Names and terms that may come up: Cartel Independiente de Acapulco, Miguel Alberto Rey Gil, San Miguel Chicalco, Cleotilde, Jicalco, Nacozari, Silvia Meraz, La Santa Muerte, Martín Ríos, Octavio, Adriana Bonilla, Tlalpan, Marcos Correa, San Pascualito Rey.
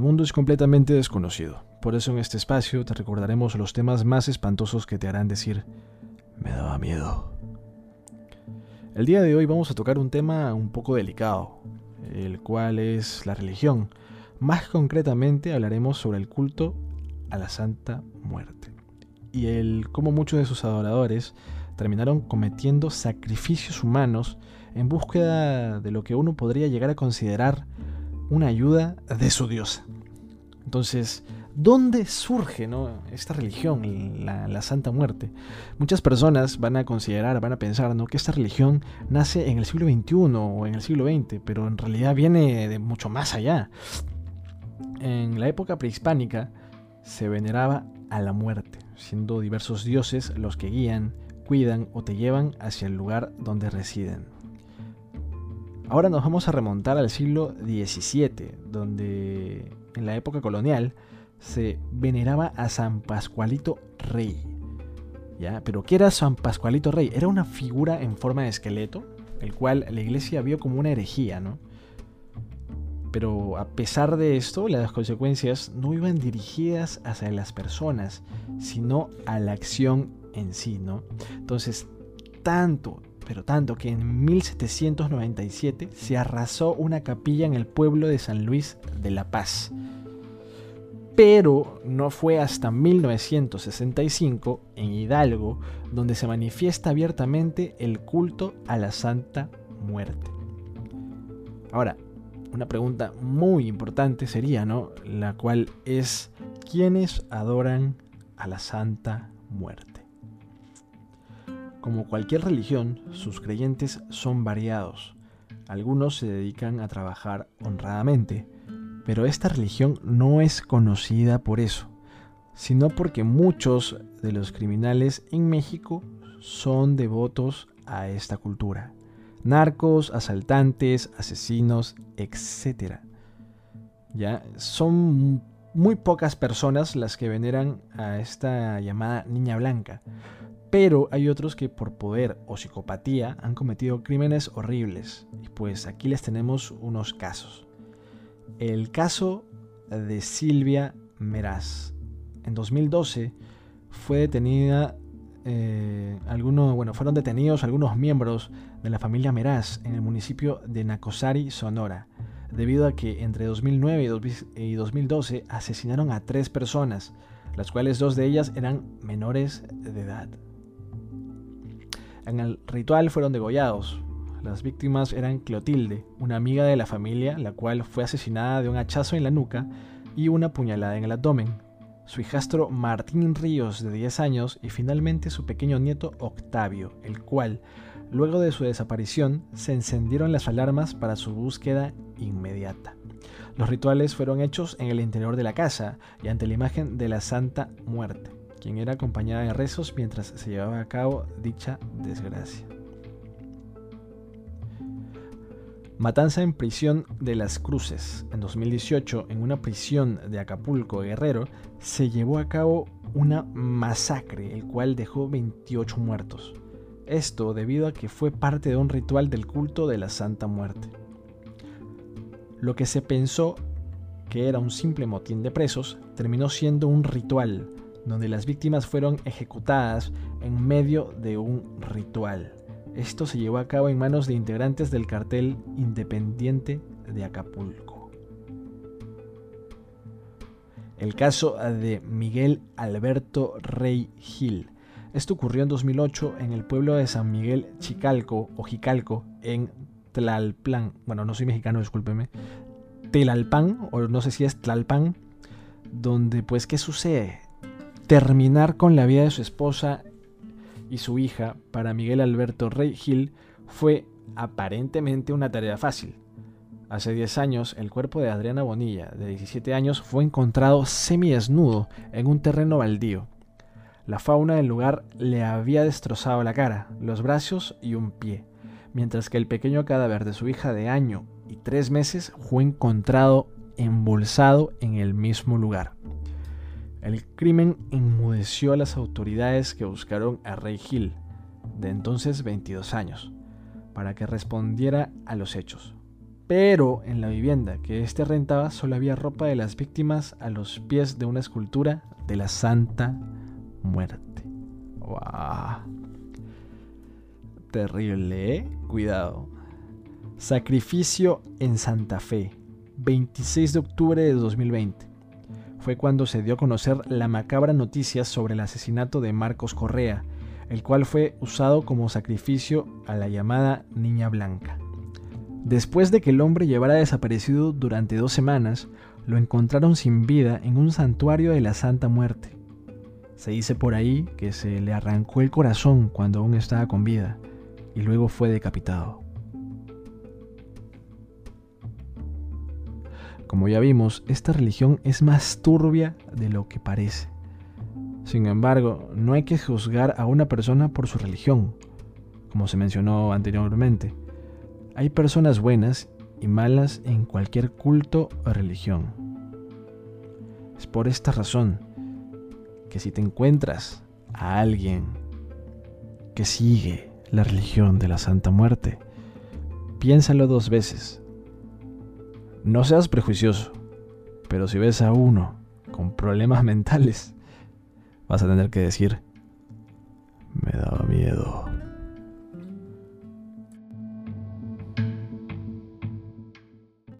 el mundo es completamente desconocido. Por eso en este espacio te recordaremos los temas más espantosos que te harán decir, me daba miedo. El día de hoy vamos a tocar un tema un poco delicado, el cual es la religión. Más concretamente hablaremos sobre el culto a la Santa Muerte y el cómo muchos de sus adoradores terminaron cometiendo sacrificios humanos en búsqueda de lo que uno podría llegar a considerar una ayuda de su diosa. Entonces, ¿dónde surge, no, esta religión, la Santa Muerte? Muchas personas van a considerar, van a pensar, ¿no?, que esta religión nace en el siglo XXI o en el siglo XX, pero en realidad viene de mucho más allá. En la época prehispánica se veneraba a la muerte, siendo diversos dioses los que guían, cuidan o te llevan hacia el lugar donde residen. Ahora nos vamos a remontar al siglo XVII, donde en la época colonial se veneraba a San Pascualito Rey. ¿Ya? ¿Pero qué era San Pascualito Rey? Era una figura en forma de esqueleto, el cual la iglesia vio como una herejía, ¿no? Pero a pesar de esto, las consecuencias no iban dirigidas hacia las personas, sino a la acción en sí, ¿no? Entonces, tanto que en 1797 se arrasó una capilla en el pueblo de San Luis de La Paz. Pero no fue hasta 1965, en Hidalgo, donde se manifiesta abiertamente el culto a la Santa Muerte. Ahora, una pregunta muy importante sería, ¿no?, la cual es, ¿quiénes adoran a la Santa Muerte? Como cualquier religión, sus creyentes son variados. Algunos se dedican a trabajar honradamente, pero esta religión no es conocida por eso, sino porque muchos de los criminales en México son devotos a esta cultura. Narcos, asaltantes, asesinos, etc. ¿Ya? Son muy pocas personas las que veneran a esta llamada niña blanca, pero hay otros que por poder o psicopatía han cometido crímenes horribles, y pues aquí les tenemos unos casos. El caso de Silvia Meraz. En 2012 fue detenida fueron detenidos algunos miembros de la familia Meraz en el municipio de Nacozari, Sonora, debido a que entre 2009 y 2012 asesinaron a 3 personas, las cuales 2 de ellas eran menores de edad. En el ritual fueron degollados. Las víctimas eran Cleotilde, una amiga de la familia, la cual fue asesinada de un hachazo en la nuca y una puñalada en el abdomen, su hijastro Martín Ríos, de 10 años, y finalmente su pequeño nieto Octavio, el cual, luego de su desaparición, se encendieron las alarmas para su búsqueda inmediata. Los rituales fueron hechos en el interior de la casa y ante la imagen de la Santa Muerte, quien era acompañada de rezos mientras se llevaba a cabo dicha desgracia. Matanza en prisión de Las Cruces. En 2018, en una prisión de Acapulco, Guerrero, se llevó a cabo una masacre, el cual dejó 28 muertos. Esto debido a que fue parte de un ritual del culto de la Santa Muerte. Lo que se pensó que era un simple motín de presos terminó siendo un ritual, donde las víctimas fueron ejecutadas en medio de un ritual. Esto se llevó a cabo en manos de integrantes del Cartel Independiente de Acapulco. El caso de Miguel Alberto Rey Gil. Esto ocurrió en 2008 en el pueblo de San Miguel Chicalco o Jicalco, en Tlalpan. Bueno, no soy mexicano, discúlpeme. Tlalpan, o no sé si es Tlalpan, donde, pues, ¿qué sucede? Terminar con la vida de su esposa y su hija, para Miguel Alberto Rey Gil, fue aparentemente una tarea fácil. Hace 10 años, el cuerpo de Adriana Bonilla, de 17 años, fue encontrado semidesnudo en un terreno baldío. La fauna del lugar le había destrozado la cara, los brazos y un pie, mientras que el pequeño cadáver de su hija de año y 3 meses fue encontrado embolsado en el mismo lugar. El crimen enmudeció a las autoridades que buscaron a Rey Gil, de entonces 22 años, para que respondiera a los hechos. pero en la vivienda que éste rentaba solo había ropa de las víctimas a los pies de una escultura de la Santa Muerte. ¡Wow! Terrible, ¿eh? Cuidado. Sacrificio en Santa Fe, 26 de octubre de 2020. Fue cuando se dio a conocer la macabra noticia sobre el asesinato de Marcos Correa, el cual fue usado como sacrificio a la llamada Niña Blanca. Después de que el hombre llevara desaparecido durante 2 semanas, lo encontraron sin vida en un santuario de la Santa Muerte. Se dice por ahí que se le arrancó el corazón cuando aún estaba con vida y luego fue decapitado. Como ya vimos, esta religión es más turbia de lo que parece. Sin embargo, no hay que juzgar a una persona por su religión, como se mencionó anteriormente. Hay personas buenas y malas en cualquier culto o religión. Es por esta razón que si te encuentras a alguien que sigue la religión de la Santa Muerte, piénsalo 2 veces. No seas prejuicioso, pero si ves a uno con problemas mentales, vas a tener que decir: me daba miedo.